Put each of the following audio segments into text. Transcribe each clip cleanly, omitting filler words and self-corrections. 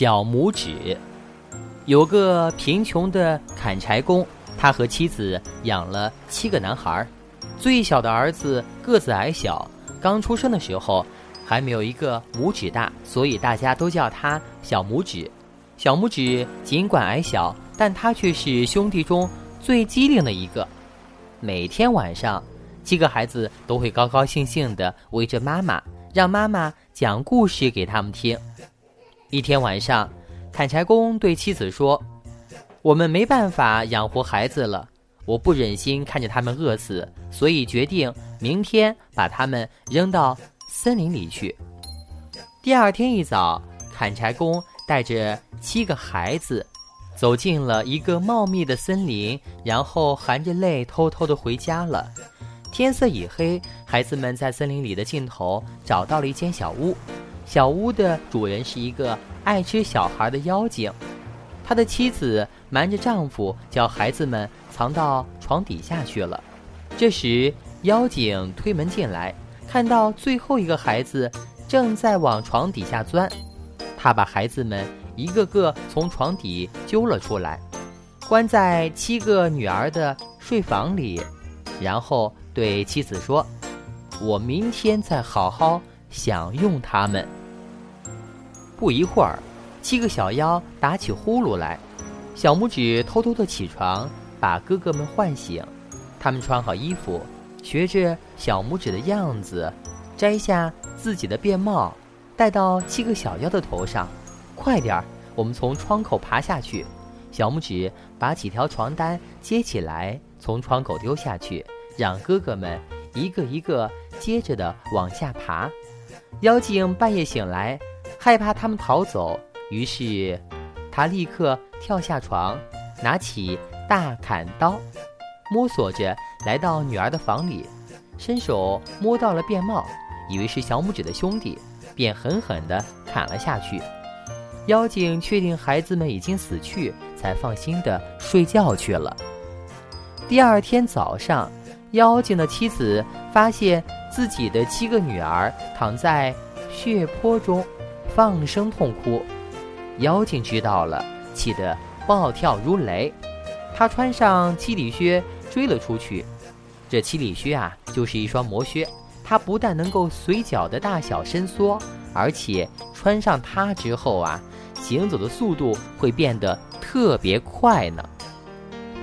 小拇指。有个贫穷的砍柴工，他和妻子养了7个男孩，最小的儿子个子矮小，刚出生的时候还没有一个拇指大，所以大家都叫他小拇指。小拇指尽管矮小，但他却是兄弟中最机灵的一个。每天晚上，7个孩子都会高高兴兴地围着妈妈，让妈妈讲故事给他们听。一天晚上，砍柴工对妻子说：“我们没办法养活孩子了，我不忍心看着他们饿死，所以决定明天把他们扔到森林里去。”第二天一早，砍柴工带着7个孩子走进了一个茂密的森林，然后含着泪偷偷地回家了。天色已黑，孩子们在森林里的尽头找到了一间小屋。小屋的主人是一个爱吃小孩的妖精，他的妻子瞒着丈夫，叫孩子们藏到床底下去了。这时，妖精推门进来，看到最后一个孩子正在往床底下钻，他把孩子们一个个从床底揪了出来，关在7个女儿的睡房里，然后对妻子说：“我明天再好好享用他们。”不一会儿，7个小妖打起呼噜来，小拇指偷偷地起床，把哥哥们唤醒。他们穿好衣服，学着小拇指的样子，摘下自己的便帽，戴到7个小妖的头上。快点，我们从窗口爬下去。小拇指把几条床单接起来，从窗口丢下去，让哥哥们一个一个接着的往下爬。妖精半夜醒来，害怕他们逃走，于是他立刻跳下床，拿起大砍刀，摸索着来到女儿的房里，伸手摸到了便帽，以为是小拇指的兄弟，便狠狠地砍了下去。妖精确定孩子们已经死去，才放心地睡觉去了。第二天早上，妖精的妻子发现自己的7个女儿躺在血泊中放声痛哭，妖精知道了，气得暴跳如雷。他穿上七里靴追了出去。这七里靴啊，就是一双魔靴，它不但能够随脚的大小伸缩，而且穿上它之后啊，行走的速度会变得特别快呢。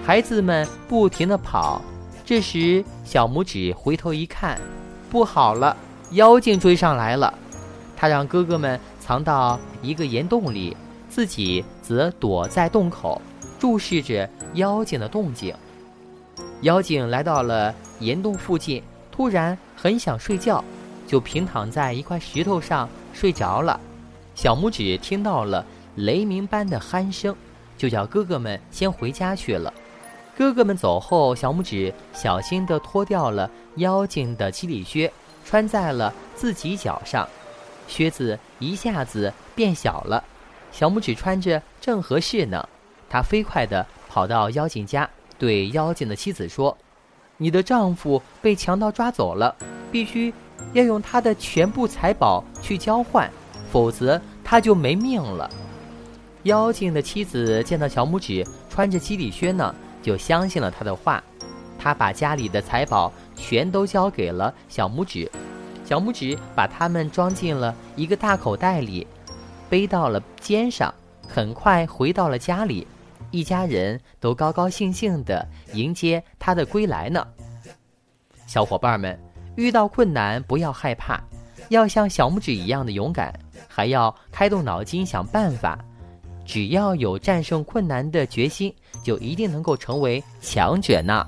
孩子们不停地跑，这时小拇指回头一看，不好了，妖精追上来了。他让哥哥们藏到一个岩洞里，自己则躲在洞口，注视着妖精的动静。妖精来到了岩洞附近，突然很想睡觉，就平躺在一块石头上睡着了。小拇指听到了雷鸣般的鼾声，就叫哥哥们先回家去了。哥哥们走后，小拇指小心地脱掉了妖精的七里靴，穿在了自己脚上，靴子一下子变小了，小拇指穿着正合适呢。他飞快地跑到妖精家，对妖精的妻子说：“你的丈夫被强盗抓走了，必须要用他的全部财宝去交换，否则他就没命了。”妖精的妻子见到小拇指穿着七里靴呢，就相信了他的话，他把家里的财宝全都交给了小拇指。小拇指把它们装进了一个大口袋里，背到了肩上，很快回到了家里。一家人都高高兴兴地迎接他的归来呢。小伙伴们，遇到困难不要害怕，要像小拇指一样的勇敢，还要开动脑筋想办法。只要有战胜困难的决心，就一定能够成为强者呢。